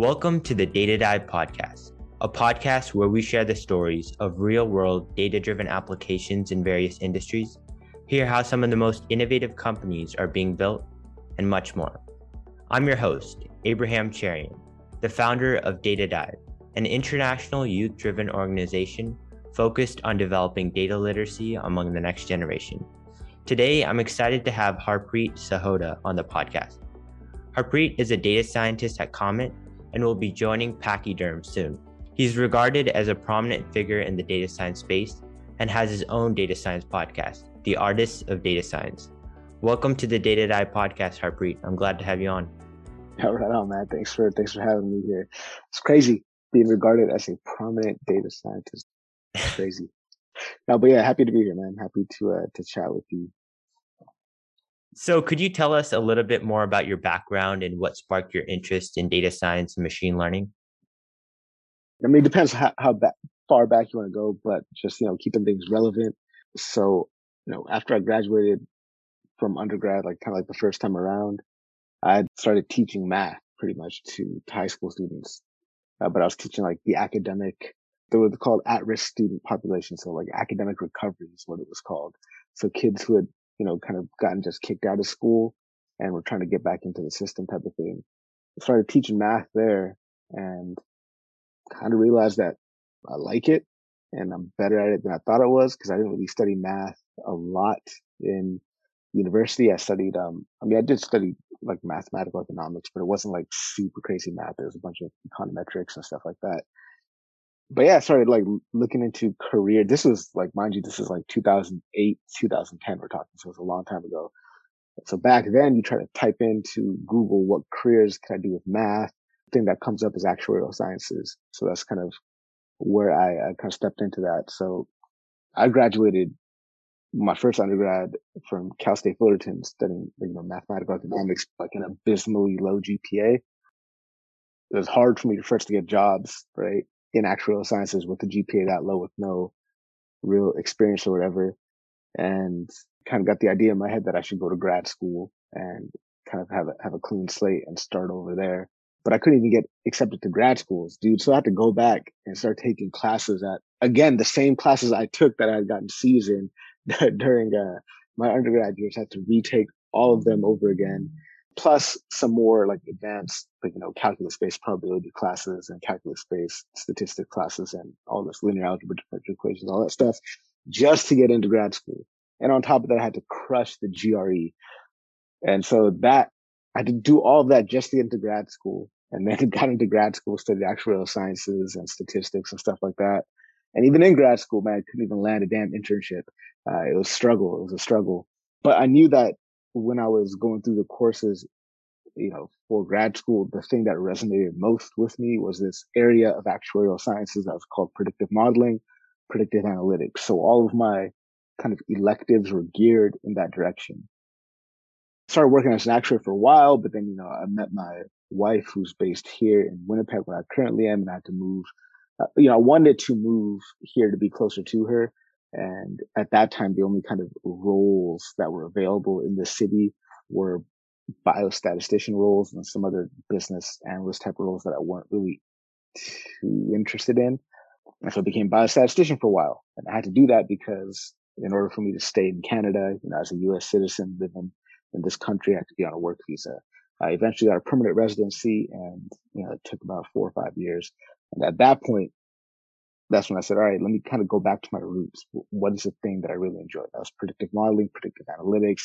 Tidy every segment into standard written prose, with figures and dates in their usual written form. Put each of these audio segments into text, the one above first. Welcome to the Data Dive podcast, a podcast where we share the stories of real-world data-driven applications in various industries, hear how some of the most innovative companies are being built, and much more. I'm your host, Abraham Cherian, the founder of Data Dive, an international youth-driven organization focused on developing data literacy among the next generation. Today, I'm excited to have Harpreet Sahota on the podcast. Harpreet is a data scientist at Comet and will be joining Pachyderm soon. He's regarded as a prominent figure in the data science space and has his own data science podcast, The Artists of Data Science. Welcome to the Data Dive podcast, Harpreet. I'm glad to have you on. Yeah, right on, man. Thanks for having me here. It's crazy being regarded as a prominent data scientist. It's crazy. No, but yeah, happy to be here, man. Happy to chat with you. So could you tell us a little bit more about your background and what sparked your interest in data science and machine learning? I mean, it depends how far back you want to go, but just, keeping things relevant. So, after I graduated from undergrad, kind of the first time around, I started teaching math pretty much to high school students. But I was teaching the academic, they were called at-risk student population. So academic recovery is what it was called. So kids who had kind of gotten just kicked out of school and we're trying to get back into the system type of thing. I started teaching math there and kind of realized that I like it and I'm better at it than I thought I was because I didn't really study math a lot in university. I studied, I did study mathematical economics, but it wasn't super crazy math. There was a bunch of econometrics and stuff like that. But yeah, I started looking into career. This was mind you, this is 2008, 2010 we're talking. So it's a long time ago. So back then you try to type into Google, what careers can I do with math? The thing that comes up is actuarial sciences. So that's kind of where I kind of stepped into that. So I graduated my first undergrad from Cal State Fullerton studying, mathematical economics, an abysmally low GPA. It was hard for me to first to get jobs, right? In actuarial sciences with a GPA that low with no real experience or whatever. And kind of got the idea in my head that I should go to grad school and kind of have a clean slate and start over there. But I couldn't even get accepted to grad schools, dude. So I had to go back and start taking classes the same classes I took that I had gotten C's in during my undergrad years. I had to retake all of them over again. Plus some more advanced, calculus-based probability classes and calculus-based statistic classes and all this linear algebra, differential equations, all that stuff, just to get into grad school. And on top of that, I had to crush the GRE. And so I had to do all of that just to get into grad school. And then got into grad school, studied actuarial sciences and statistics and stuff like that. And even in grad school, man, I couldn't even land a damn internship. It was a struggle. But I knew that when I was going through the courses, for grad school, the thing that resonated most with me was this area of actuarial sciences that was called predictive modeling, predictive analytics. So all of my kind of electives were geared in that direction. Started working as an actuary for a while, but then, I met my wife who's based here in Winnipeg where I currently am, and I had to move. I wanted to move here to be closer to her. And at that time, the only kind of roles that were available in the city were biostatistician roles and some other business analyst type roles that I weren't really too interested in. And so I became biostatistician for a while. And I had to do that because in order for me to stay in Canada, as a U.S. citizen living in this country, I had to be on a work visa. I eventually got a permanent residency and, it took about 4 or 5 years. And at that point, that's when I said, all right, let me kind of go back to my roots. What is the thing that I really enjoyed? That was predictive modeling, predictive analytics.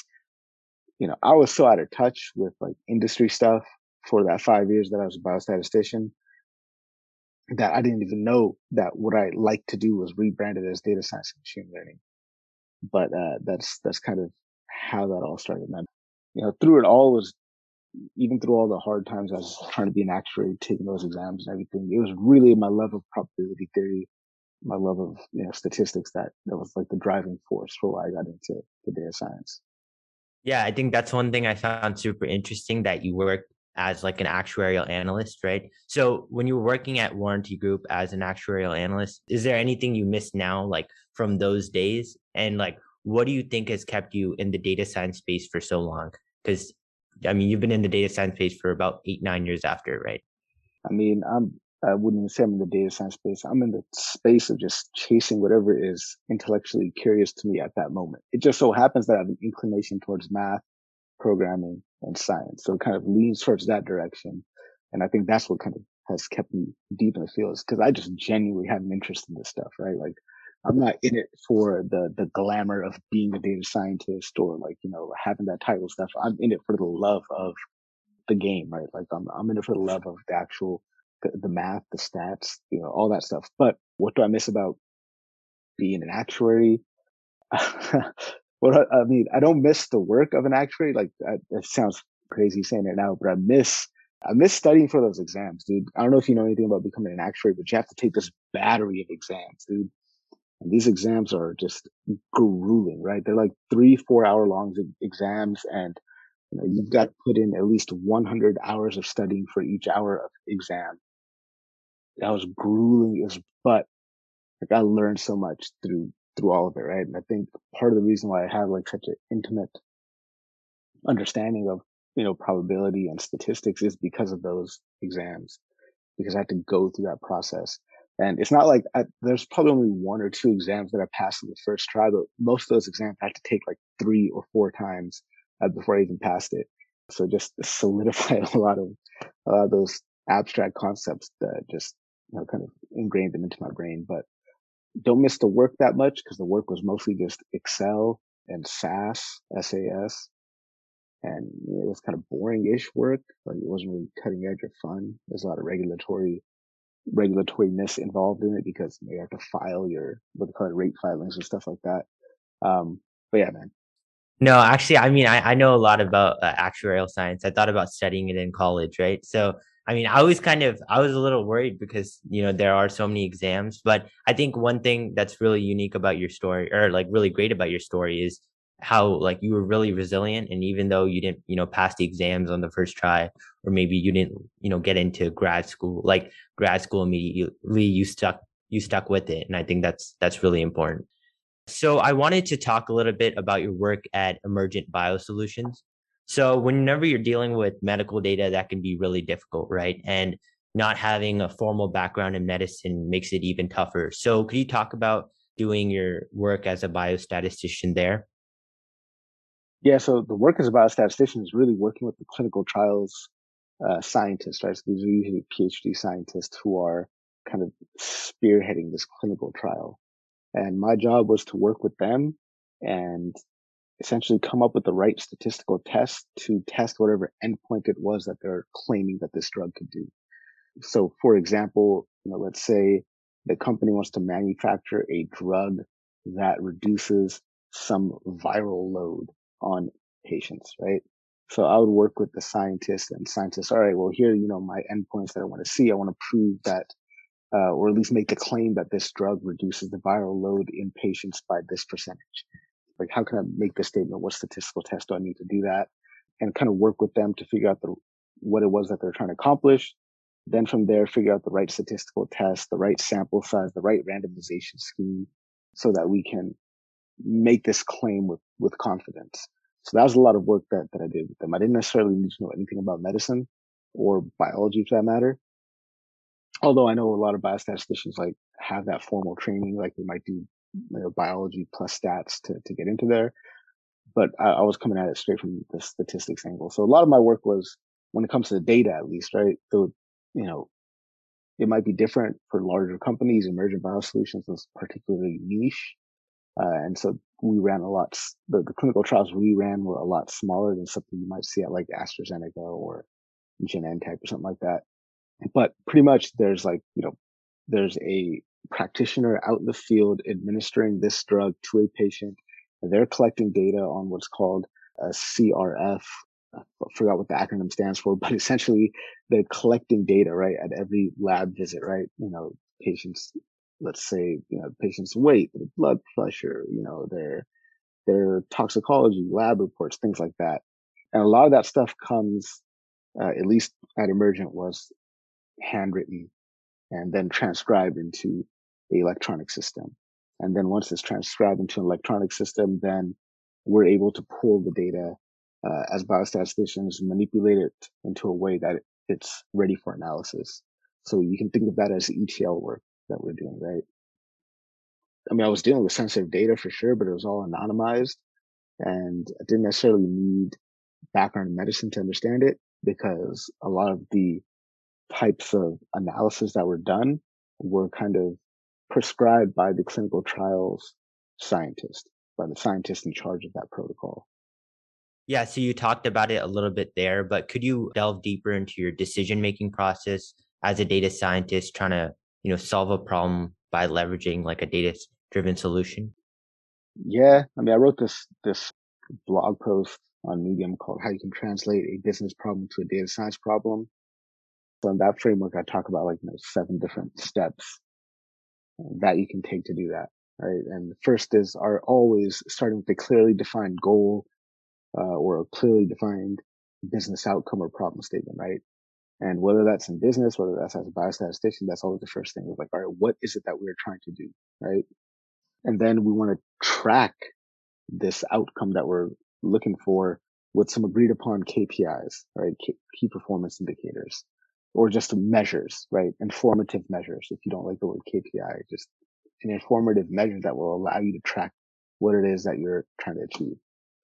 I was so out of touch with industry stuff for that 5 years that I was a biostatistician that I didn't even know that what I liked to do was rebranded as data science and machine learning. But that's kind of how that all started. And through it all was, even through all the hard times I was trying to be an actuary, taking those exams and everything, it was really my love of probability theory, my love of statistics that was the driving force for why I got into data science. Yeah, I think that's one thing I found super interesting, that you worked as an actuarial analyst, right? So when you were working at Warranty Group as an actuarial analyst, is there anything you miss now from those days? And what do you think has kept you in the data science space for so long? Because you've been in the data science space for about 8, 9 years after, right? I mean, I wouldn't even say I'm in the data science space. I'm in the space of just chasing whatever is intellectually curious to me at that moment. It just so happens that I have an inclination towards math, programming, and science. So it kind of leans towards that direction. And I think that's what kind of has kept me deep in the field, because I just genuinely have an interest in this stuff, right? Like, I'm not in it for the glamour of being a data scientist or, like, you know, having that title stuff. I'm in it for the love of the game, right? Like, I'm in it for the love of the actual, the math, the stats, you know, all that stuff. But what do I miss about being an actuary? Well, I mean, I don't miss the work of an actuary. Like, that sounds crazy saying it now, but I miss studying for those exams, dude. I don't know if you know anything about becoming an actuary, but you have to take this battery of exams, dude. And these exams are just grueling, right? They're like 3-4 hour long exams, and you know, you've got to put in at least 100 hours of studying for each hour of exam. That was grueling as but. Like, I learned so much through all of it, right? And I think part of the reason why I have like such an intimate understanding of, you know, probability and statistics is because of those exams, because I had to go through that process. And it's not like there's probably only 1 or 2 exams that I passed in the first try, but most of those exams I had to take like 3 or 4 times before I even passed it. So just solidified a lot of those abstract concepts that just, you know, kind of ingrained them into my brain. But don't miss the work that much, because the work was mostly just Excel and SAS, and it was kind of boring-ish work. Like, it wasn't really cutting edge or fun. There's a lot of regulatoriness involved in it, because you have to file your what they call it, rate filings and stuff like that. But yeah, man. No, actually, I mean, I know a lot about actuarial science. I thought about studying it in college, right? So, I mean, I was a little worried because, you know, there are so many exams, but I think one thing that's really unique about your story, or like really great about your story, is how like you were really resilient. And even though you didn't, you know, pass the exams on the first try, or maybe you didn't, you know, get into grad school immediately, you stuck with it. And I think that's really important. So I wanted to talk a little bit about your work at Emergent BioSolutions. So whenever you're dealing with medical data, that can be really difficult, right? And not having a formal background in medicine makes it even tougher. So could you talk about doing your work as a biostatistician there? Yeah, so the work as a biostatistician is really working with the clinical trials scientists, right? So these are usually PhD scientists who are kind of spearheading this clinical trial. And my job was to work with them and essentially come up with the right statistical test to test whatever endpoint it was that they're claiming that this drug could do. So, for example, you know, let's say the company wants to manufacture a drug that reduces some viral load on patients, right? So I would work with the scientists, all right, well, here, you know, my endpoints that I want to see, I want to prove that, or at least make the claim that this drug reduces the viral load in patients by this percentage. Like, how can I make this statement? What statistical test do I need to do that? And kind of work with them to figure out what it was that they're trying to accomplish. Then from there, figure out the right statistical test, the right sample size, the right randomization scheme, so that we can make this claim with confidence. So that was a lot of work that I did with them. I didn't necessarily need to know anything about medicine or biology for that matter. Although I know a lot of biostatisticians like have that formal training, like they might do, you know, biology plus stats to get into there. But I was coming at it straight from the statistics angle. So a lot of my work was, when it comes to the data, at least, right? So, you know, it might be different for larger companies. Emergent BioSolutions was particularly niche. And so we ran a lot, the clinical trials we ran were a lot smaller than something you might see at like AstraZeneca or Genentech or something like that. But pretty much there's like, you know, there's a practitioner out in the field administering this drug to a patient. They're collecting data on what's called a CRF. I forgot what the acronym stands for, but essentially they're collecting data, right, at every lab visit, right? You know, patients, let's say, you know, patient's weight, their blood pressure, you know, their toxicology, lab reports, things like that. And a lot of that stuff comes, at least at Emergent, was handwritten and then transcribed into the electronic system. And then once it's transcribed into an electronic system, then we're able to pull the data as biostatisticians, manipulate it into a way that it's ready for analysis. So you can think of that as the ETL work that we're doing, right? I mean, I was dealing with sensitive data for sure, but it was all anonymized and I didn't necessarily need background in medicine to understand it because a lot of the types of analysis that were done were kind of prescribed by the clinical trials scientist, by the scientist in charge of that protocol. Yeah, so you talked about it a little bit there, but could you delve deeper into your decision-making process as a data scientist trying to, you know, solve a problem by leveraging like a data-driven solution? Yeah, I mean, I wrote this blog post on Medium called How You Can Translate a Business Problem to a Data Science Problem. So in that framework, I talk about like, you know, 7 different steps that you can take to do that, right? And the first is are always starting with a clearly defined goal or a clearly defined business outcome or problem statement, right? And whether that's in business, whether that's as a biostatistician, that's always the first thing is like, all right, what is it that we're trying to do, right? And then we want to track this outcome that we're looking for with some agreed upon KPIs, right? Key performance indicators. Or just measures, right? Informative measures. If you don't like the word KPI, just an informative measure that will allow you to track what it is that you're trying to achieve.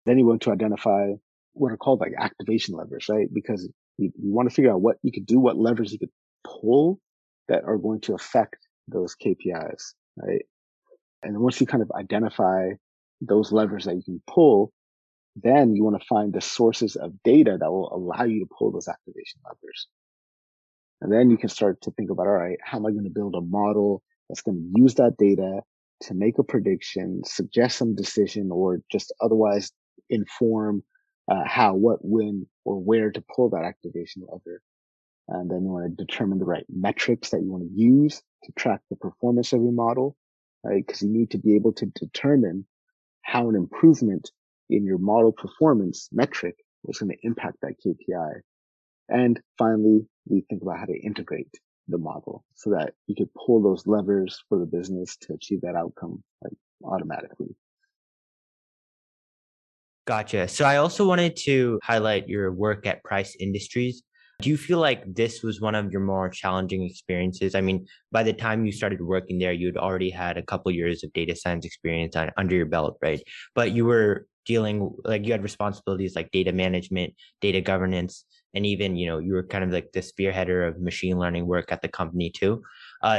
Then you want to identify what are called like activation levers, right? Because you want to figure out what you could do, what levers you could pull that are going to affect those KPIs, right? And then once you kind of identify those levers that you can pull, then you want to find the sources of data that will allow you to pull those activation levers. And then you can start to think about, all right, how am I going to build a model that's going to use that data to make a prediction, suggest some decision, or just otherwise inform how, what, when, or where to pull that activation lever. And then you want to determine the right metrics that you want to use to track the performance of your model, right? Because you need to be able to determine how an improvement in your model performance metric was going to impact that KPI. And finally, we think about how to integrate the model so that you could pull those levers for the business to achieve that outcome like automatically. Gotcha. So I also wanted to highlight your work at Price Industries. Do you feel like this was one of your more challenging experiences? I mean, by the time you started working there, you'd already had a couple years of data science experience under your belt, right? But you were dealing, like you had responsibilities like data management, data governance, and even, you know, you were kind of like the spearheader of machine learning work at the company too.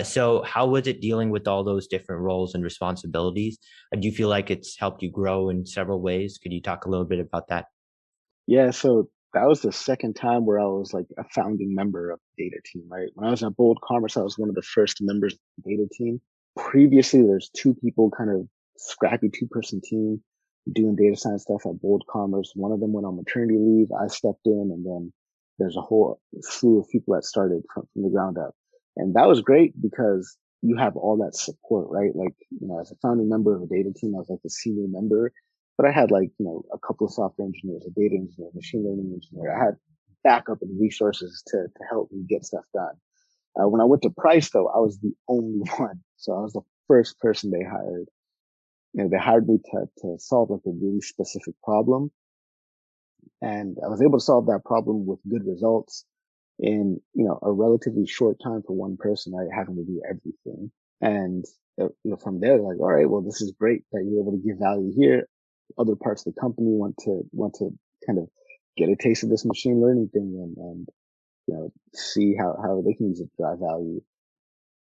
So how was it dealing with all those different roles and responsibilities? Do you feel like it's helped you grow in several ways? Could you talk a little bit about that? Yeah, so that was the second time where I was like a founding member of the data team, right? When I was at Bold Commerce, I was one of the first members of the data team. Previously, there's 2 people, kind of scrappy 2-person team doing data science stuff at Bold Commerce. One of them went on maternity leave. I stepped in, and then there's a whole slew of people that started from the ground up. And that was great because you have all that support, right? Like, you know, as a founding member of a data team, I was like the senior member, but I had like, you know, a couple of software engineers, a data engineer, a machine learning engineer. I had backup and resources to help me get stuff done. When I went to Price though, I was the only one. So I was the first person they hired. You know, they hired me to solve like a really specific problem. And I was able to solve that problem with good results in, you know, a relatively short time for one person, right? Having to do everything. And, you know, from there, like, all right, well, this is great that you're able to give value here. Other parts of the company want to kind of get a taste of this machine learning thing and you know, see how they can use it to drive value.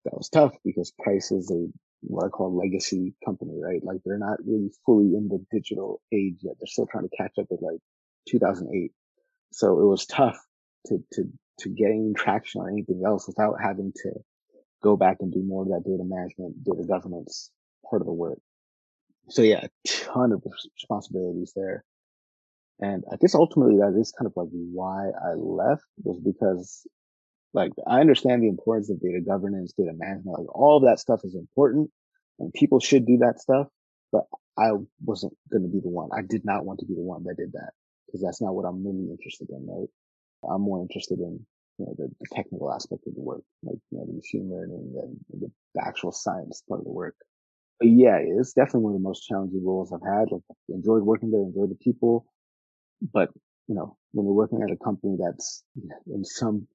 That was tough because Price is a, what I call legacy company, right? Like they're not really fully in the digital age yet. They're still trying to catch up with like 2008. So it was tough to gain traction on anything else without having to go back and do more of that data management, data governance part of the work. So yeah, a ton of responsibilities there. And I guess ultimately that is kind of like why I left, was because like I understand the importance of data governance, data management, like all of that stuff is important and people should do that stuff, but I wasn't going to be the one. I did not want to be the one that did that. Because that's not what I'm really interested in, right? I'm more interested in, you know, the technical aspect of the work, like, you know, the machine learning and the actual science part of the work. But yeah, it's definitely one of the most challenging roles I've had. Like, I enjoyed working there, enjoyed the people. But, you know, when you're working at a company that's in some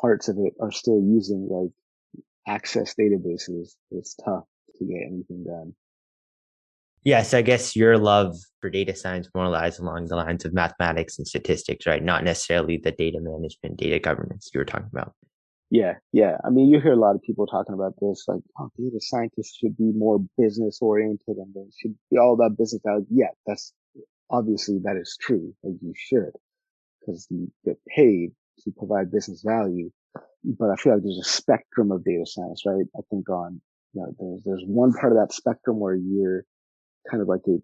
parts of it are still using like access databases. It's tough to get anything done. Yeah, so I guess your love for data science more lies along the lines of mathematics and statistics, right? Not necessarily the data management, data governance you were talking about. Yeah. I mean, you hear a lot of people talking about this, like, oh, data scientists should be more business oriented and they should be all about business. Yeah, that's obviously that is true. Like you should, because you get paid to provide business value. But I feel like there's a spectrum of data science, right? I think on, you know, there's one part of that spectrum where you're kind of like a,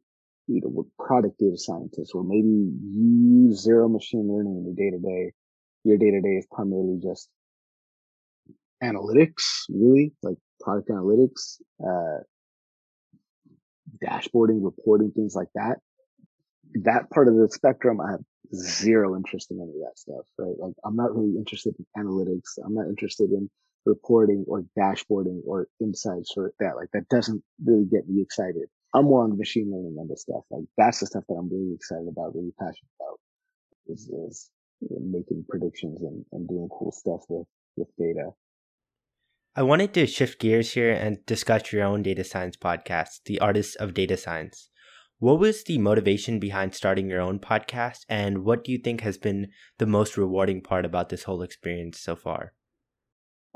you know, product data scientist, or maybe you use zero machine learning in your day to day. Your day to day is primarily just analytics, really, like product analytics, dashboarding, reporting, things like that. That part of the spectrum, I have zero interest in any of that stuff, right? Like, I'm not really interested in analytics. I'm not interested in reporting or dashboarding or insights or that. Like, that doesn't really get me excited. I'm more on the machine learning end of stuff. Like, that's the stuff that I'm really excited about, really passionate about, is making predictions and doing cool stuff with data. I wanted to shift gears here and discuss your own data science podcast, The Artists of Data Science. What was the motivation behind starting your own podcast, and what do you think has been the most rewarding part about this whole experience so far?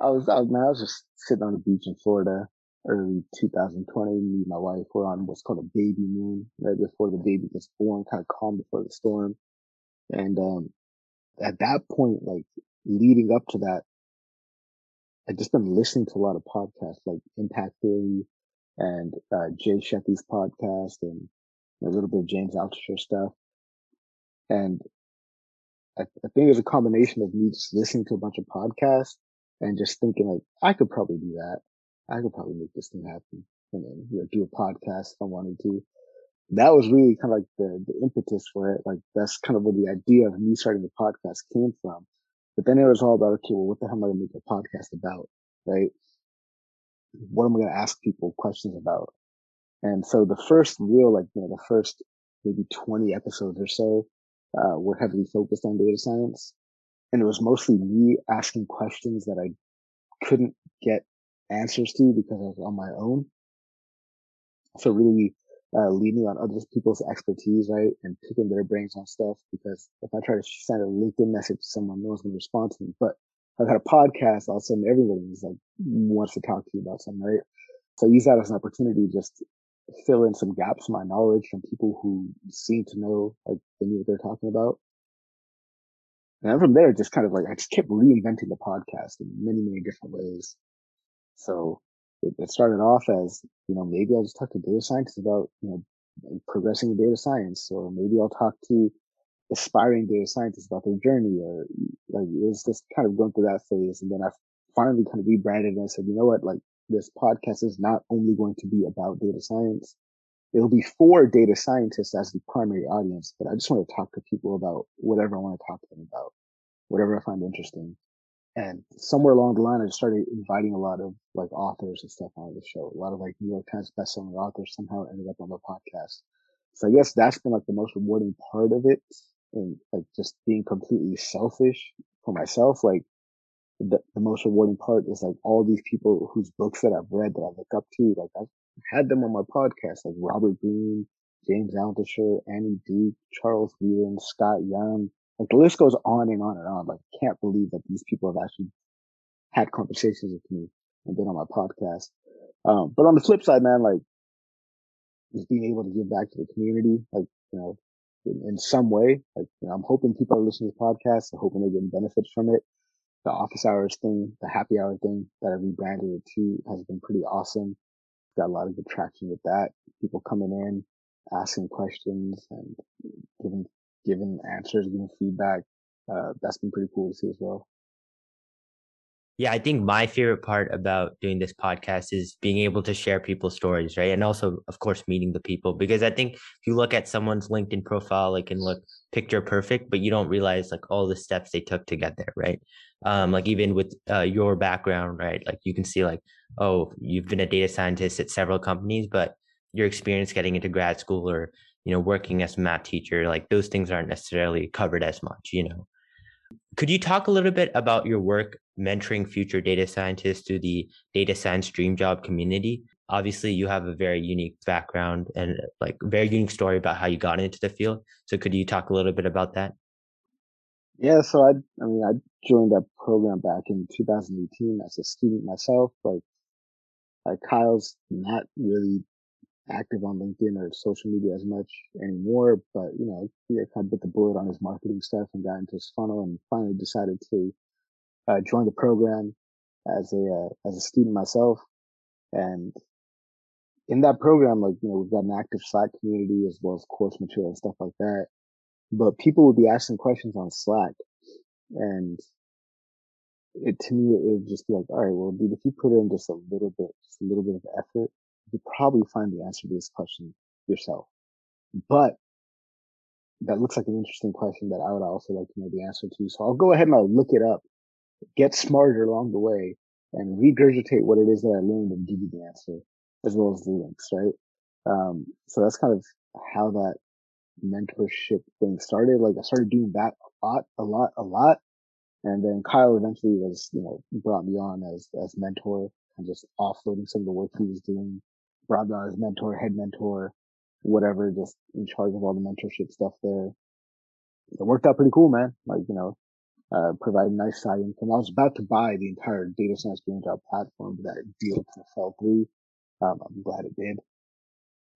I was just sitting on a beach in Florida, early 2020. Me and my wife were on what's called a baby moon, right before the baby gets born, kind of calm before the storm. And at that point, like leading up to that, I've just been listening to a lot of podcasts, like Impact Theory and Jay Shetty's podcast, and a little bit of James Altucher stuff. And I think it was a combination of me just listening to a bunch of podcasts and just thinking, like, I could probably do that. I could probably make this thing happen. And then, you know, do a podcast if I wanted to. That was really kind of like the impetus for it. Like, that's kind of where the idea of me starting the podcast came from. But then it was all about, okay, well, what the hell am I going to make a podcast about, right? What am I going to ask people questions about? And so the first real, like, you know, the first maybe 20 episodes or so, were heavily focused on data science. And it was mostly me asking questions that I couldn't get answers to because I was on my own. So really, leaning on other people's expertise, right? And picking their brains on stuff, because if I try to send a LinkedIn message to someone, no one's going to respond to me. But if I've had a podcast, all of a sudden everybody's like, wants to talk to you about something, right? So I use that as an opportunity just to fill in some gaps in my knowledge from people who seem to know, like, they knew what they're talking about. And then from there, just kind of like, I just kept reinventing the podcast in many, many different ways. So it started off as, you know, maybe I'll just talk to data scientists about, you know, progressing in data science, or maybe I'll talk to aspiring data scientists about their journey, or like, it was just kind of going through that phase. And then I finally kind of rebranded and said, you know what, like, this podcast is not only going to be about data science. It'll be for data scientists as the primary audience, but I just want to talk to people about whatever I want to talk to them about, whatever I find interesting. And somewhere along the line, I started inviting a lot of like authors and stuff on the show. A lot of like New York Times bestselling authors somehow ended up on the podcast. So I guess that's been like the most rewarding part of it, and like just being completely selfish for myself. Like the most rewarding part is like all these people whose books that I've read that I look up to. Like I've had them on my podcast, like Robert Green, James Altucher, Annie Duhigg, Charles Whelan, Scott Young. Like the list goes on and on and on. Like, I can't believe that these people have actually had conversations with me and been on my podcast. But on the flip side, man, like just being able to give back to the community, like, you know, in some way, like, you know, I'm hoping people are listening to podcasts. I'm hoping they're getting benefits from it. The office hours thing, the happy hour thing that I rebranded it to has been pretty awesome. Got a lot of good traction with that. People coming in, asking questions and giving answers, giving feedback. That's been pretty cool to see as well. Yeah, I think my favorite part about doing this podcast is being able to share people's stories, right? And also, of course, meeting the people, because I think if you look at someone's LinkedIn profile, it can look picture perfect, but you don't realize like all the steps they took to get there, right? Like even with your background, right? Like you can see like, oh, you've been a data scientist at several companies, but your experience getting into grad school or, you know, working as a math teacher, like those things aren't necessarily covered as much, you know. Could you talk a little bit about your work mentoring future data scientists to the data science dream job community. Obviously, you have a very unique background and like very unique story about how you got into the field. So could you talk a little bit about that? Yeah, so I joined that program back in 2018 as a student myself. Like Kyle's not really active on LinkedIn or social media as much anymore, but you know, he kind of bit the bullet on his marketing stuff and got into his funnel and finally decided to join the program as a student myself. And in that program, like, you know, we've got an active Slack community as well as course material and stuff like that. But people would be asking questions on Slack, and it, to me, it would just be like, all right, well, dude, if you put in just a little bit of effort, you probably find the answer to this question yourself. But that looks like an interesting question that I would also like to know the answer to. So I'll go ahead and I'll look it up, get smarter along the way, and regurgitate what it is that I learned and give you the answer, as well as the links, right? So that's kind of how that mentorship thing started. Like I started doing that a lot. And then Kyle eventually was, you know, brought me on as mentor and just offloading some of the work he was doing, brought me on as mentor, head mentor, whatever, just in charge of all the mentorship stuff there. It worked out pretty cool, man. Like, you know, provided nice side income. I was about to buy the entire data science dream job platform, but that deal kind of fell through. I'm glad it did.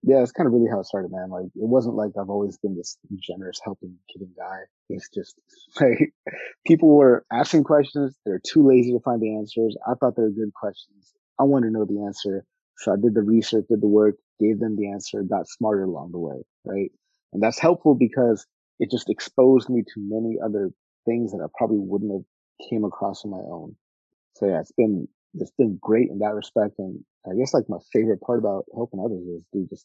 Yeah, it's kind of really how it started, man. Like, it wasn't like I've always been this generous, helping, giving guy. It's just like people were asking questions. They're too lazy to find the answers. I thought they were good questions. I wanted to know the answer. So I did the research, did the work, gave them the answer, got smarter along the way, right? And that's helpful because it just exposed me to many other things that I probably wouldn't have came across on my own. So yeah, it's been great in that respect. And I guess like my favorite part about helping others is just,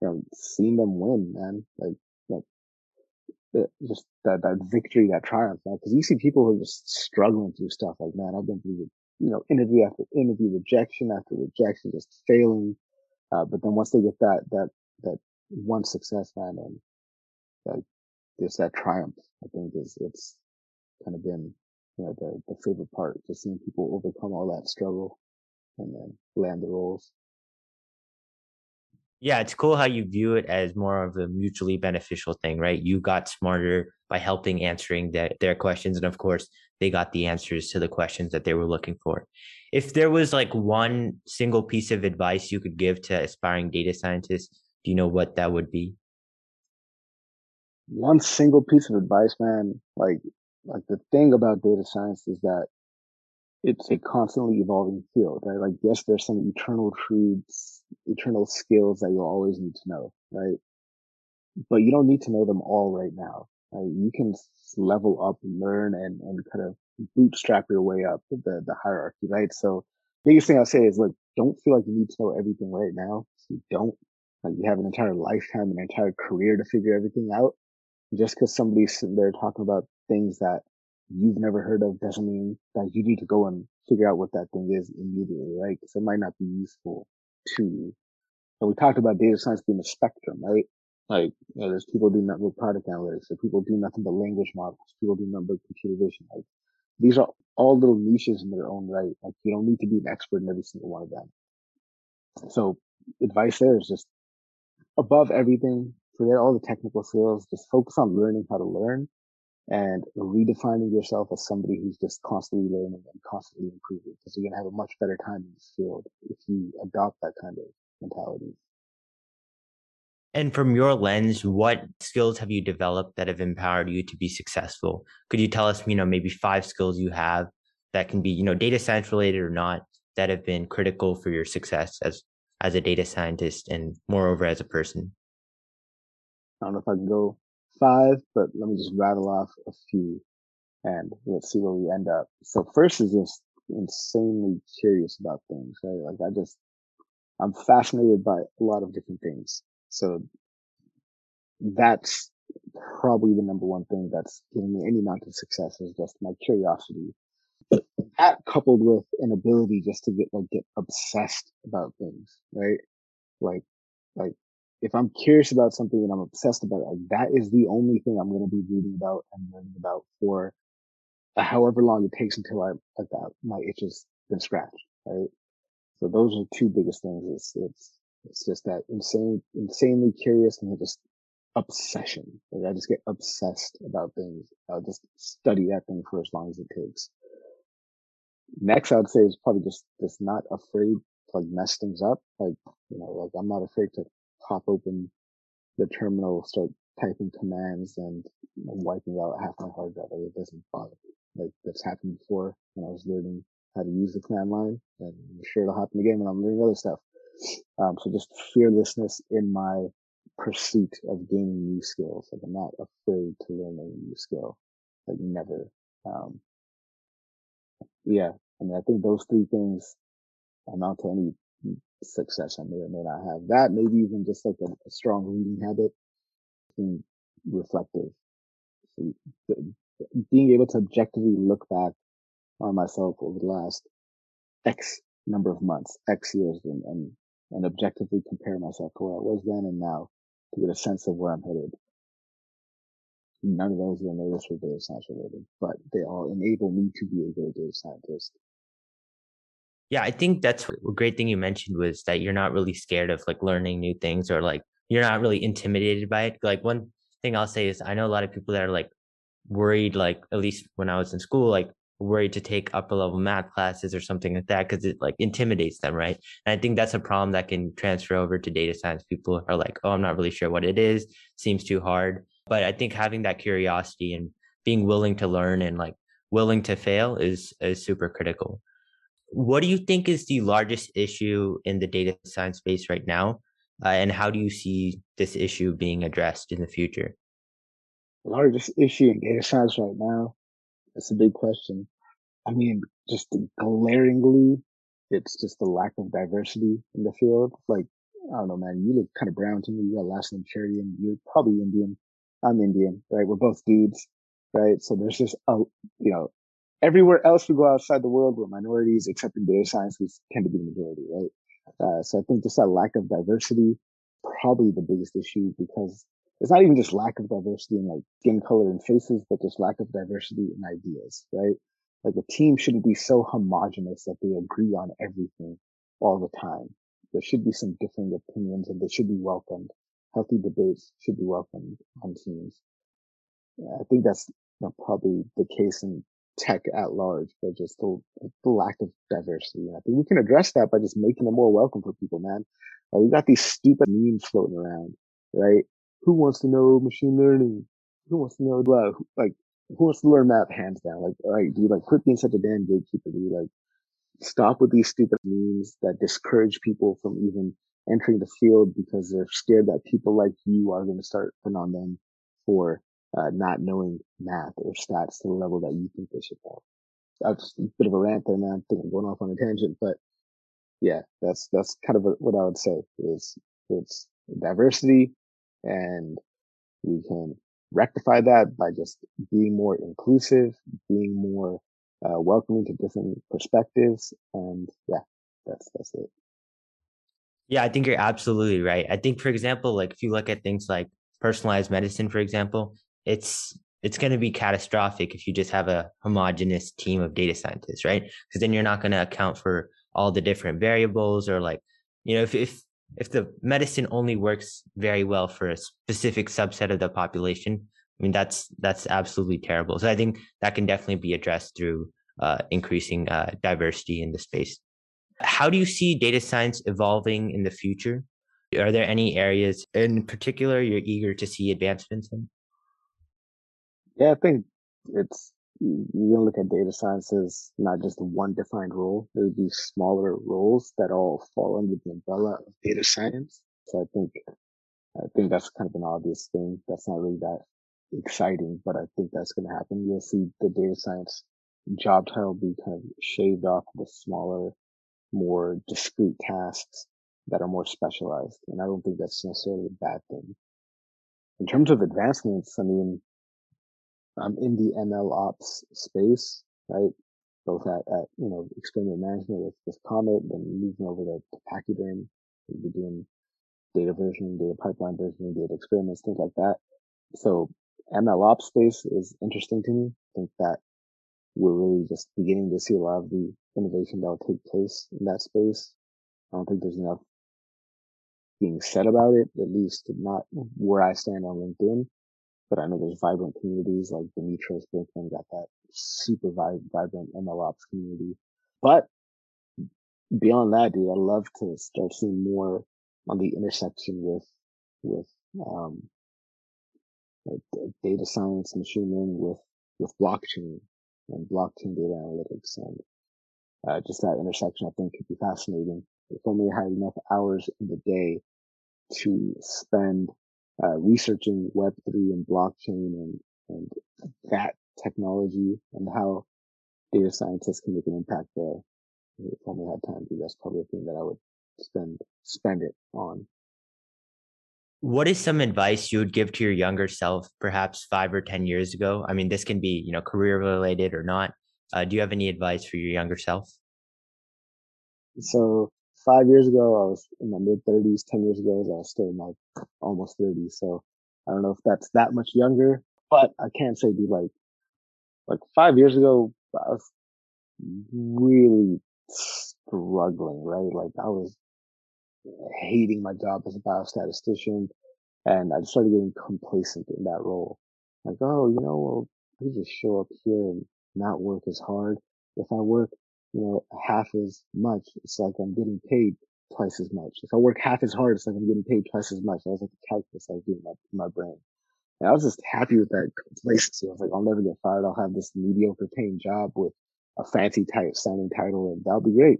you know, seeing them win, man. Like just that victory, that triumph, man. Cause you see people who are just struggling through stuff. Like, man, I've been through, you know, interview after interview, rejection after rejection, just failing. But then once they get that one success, man, and like just that triumph, I think it's kind of been, you know, the favorite part, just seeing people overcome all that struggle and then land the roles. Yeah, it's cool how you view it as more of a mutually beneficial thing, right? You got smarter by helping answering their questions. And of course, they got the answers to the questions that they were looking for. If there was like one single piece of advice you could give to aspiring data scientists, do you know what that would be? One single piece of advice, man, like the thing about data science is that it's a constantly evolving field, right? Like, yes, there's some eternal truths, eternal skills that you'll always need to know, right? But you don't need to know them all right now. Right? You can level up, learn, and kind of bootstrap your way up the hierarchy, right? So the biggest thing I'll say is, like, don't feel like you need to know everything right now. You don't. Like, you have an entire lifetime, an entire career to figure everything out. Just because somebody's sitting there talking about things that you've never heard of doesn't mean that you need to go and figure out what that thing is immediately, right? Because it might not be useful to you. And we talked about data science being a spectrum, right? Like, you know, there's people do nothing but product analytics, or people do nothing but language models, people do nothing but computer vision. Like, these are all little niches in their own right. Like, you don't need to be an expert in every single one of them. So advice there is just, above everything, forget all the technical skills, just focus on learning how to learn and redefining yourself as somebody who's just constantly learning and constantly improving, because you're going to have a much better time in this field if you adopt that kind of mentality. And from your lens, what skills have you developed that have empowered you to be successful? Could you tell us, you know, maybe 5 skills you have that can be, you know, data science related or not, that have been critical for your success as a data scientist and moreover as a person? I don't know if I can go 5, but let me just rattle off a few and let's see where we end up. So first is just insanely curious about things, right? Like I'm fascinated by a lot of different things. So that's probably the number one thing that's given me any amount of success is just my curiosity. That coupled with an ability just to get obsessed about things, right? Like if I'm curious about something and I'm obsessed about it, like that is the only thing I'm going to be reading about and learning about for however long it takes until my itch has been scratched, right? So those are the two biggest things. It's just that insanely curious and just obsession. Like I just get obsessed about things. I'll just study that thing for as long as it takes. Next, I would say is probably just not afraid to mess things up. I'm not afraid to pop open the terminal, start typing commands and wiping out half my hard drive. It doesn't bother me. That's happened before when I was learning how to use the command line, and I'm sure it'll happen again when I'm learning other stuff. So just fearlessness in my pursuit of gaining new skills. I'm not afraid to learn a new skill. Never. I think those three things amount to any success I may or may not have. That, maybe even just a strong reading habit, being reflective. So being able to objectively look back on myself over the last X number of months, X years, and objectively compare myself to where I was then and now to get a sense of where I'm headed. None of those you'll notice were data science related, but they all enable me to be a good data scientist. Yeah, I think that's a great thing you mentioned was that you're not really scared of learning new things or you're not really intimidated by it. One thing I'll say is I know a lot of people that are worried, at least when I was in school, worried to take upper level math classes or something like that because it intimidates them, right? And I think that's a problem that can transfer over to data science. People are oh, I'm not really sure what it is, seems too hard. But I think having that curiosity and being willing to learn and willing to fail is super critical. What do you think is the largest issue in the data science space right now? And how do you see this issue being addressed in the future? The largest issue in data science right now, that's a big question. Just glaringly, it's just the lack of diversity in the field. I don't know, man, you look kind of brown to me. You got last name Cherian. You're probably Indian. I'm Indian, right? We're both dudes, right? So there's just, everywhere else we go outside the world, we're minorities, except in data science, we tend to be the majority, right? So I think just that lack of diversity, probably the biggest issue, because it's not even just lack of diversity in skin color and faces, but just lack of diversity in ideas, right? A team shouldn't be so homogenous that they agree on everything all the time. There should be some different opinions and they should be welcomed. Healthy debates should be welcomed on teams. I think that's probably the case in tech at large, but just the lack of diversity. I think we can address that by just making it more welcome for people, man. We got these stupid memes floating around, right? Who wants to know machine learning? Who wants to know love? Who wants to learn math? Hands down. All right, dude, quit being such a damn gatekeeper, dude. Stop with these stupid memes that discourage people from even entering the field because they're scared that people like you are going to start putting on them for not knowing math or stats to the level that you think they should know. That's a bit of a rant there, man. I think I'm going off on a tangent, but yeah, that's kind of what I would say is it's diversity, and we can rectify that by just being more inclusive, being more welcoming to different perspectives, and yeah, that's it. Yeah, I think you're absolutely right. I think, for example, if you look at things like personalized medicine, for example, it's going to be catastrophic if you just have a homogenous team of data scientists, right? Because then you're not going to account for all the different variables or if the medicine only works very well for a specific subset of the population, that's absolutely terrible. So I think that can definitely be addressed through increasing diversity in the space. How do you see data science evolving in the future? Are there any areas in particular you're eager to see advancements in? Yeah, I think you're going to look at data science as not just one defined role. There would be smaller roles that all fall under the umbrella of data science. So I think that's kind of an obvious thing. That's not really that exciting, but I think that's going to happen. You'll see the data science job title be kind of shaved off the smaller, more discrete tasks that are more specialized. And I don't think that's necessarily a bad thing. In terms of advancements, I'm in the ML ops space, right? Both at experiment management with Comet, and moving over to Pachyderm. We'll be doing data versioning, data pipeline versioning, data experiments, things like that. So ML ops space is interesting to me. I think that we're really just beginning to see a lot of the innovation that will take place in that space. I don't think there's enough being said about it, at least not where I stand on LinkedIn. But I know there's vibrant communities like Demetrius Brinkman got that super vibrant MLOps community. But beyond that, dude, I'd love to start seeing more on the intersection with like data science, machine learning, with blockchain and blockchain data analytics, and just that intersection I think could be fascinating. If only I had enough hours in the day to spend researching Web3 and blockchain and that technology and how data scientists can make an impact there. If only I had time to do, that's probably a thing that I would spend it on. What is some advice you would give to your younger self, perhaps 5 or 10 years ago? I mean, this can be, career related or not. Do you have any advice for your younger self? So 5 years ago, I was in my mid-30s. 10 years ago, I was still in my almost 30s. So I don't know if that's that much younger, but I can't say, dude, like 5 years ago, I was really struggling, right? Like I was hating my job as a biostatistician, and I started getting complacent in that role. Like, well, I just show up here and not work as hard. If I work, half as much, it's like I'm getting paid twice as much. If I work half as hard, it's like I'm getting paid twice as much. That was like the calculus I was doing in my brain. And I was just happy with that complacency. I was like, I'll never get fired. I'll have this mediocre paying job with a fancy type sounding title, and that'll be great.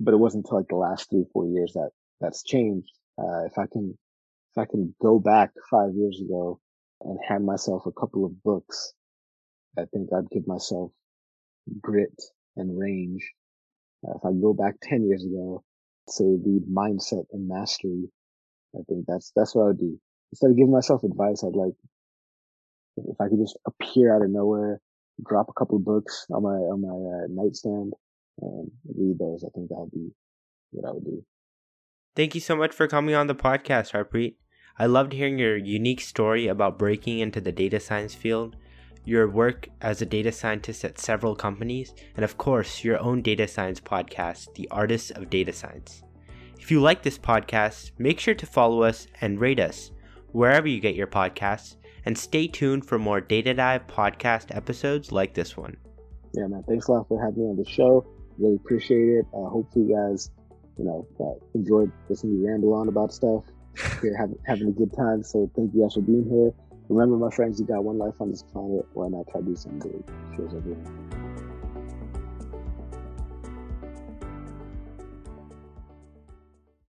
But it wasn't until like the last 3-4 years that's changed. If I can go back 5 years ago and hand myself a couple of books, I think I'd give myself grit and range. If I go back 10 years ago, say read Mindset and Mastery, I think that's what I would do. Instead of giving myself advice, I'd like, if I could just appear out of nowhere, drop a couple of books on my nightstand, and read those. I think that would be what I would do. Thank you so much for coming on the podcast, Harpreet. I loved hearing your unique story about breaking into the data science field, your work as a data scientist at several companies, and of course, your own data science podcast, The Artists of Data Science. If you like this podcast, make sure to follow us and rate us wherever you get your podcasts, and stay tuned for more Data Dive podcast episodes like this one. Yeah, man, thanks a lot for having me on the show. Really appreciate it. I hope you guys, enjoyed listening to ramble on about stuff. You're having a good time. So thank you guys for being here. Remember, my friends, you got one life on this planet. Why not try to do something big? Cheers, everyone.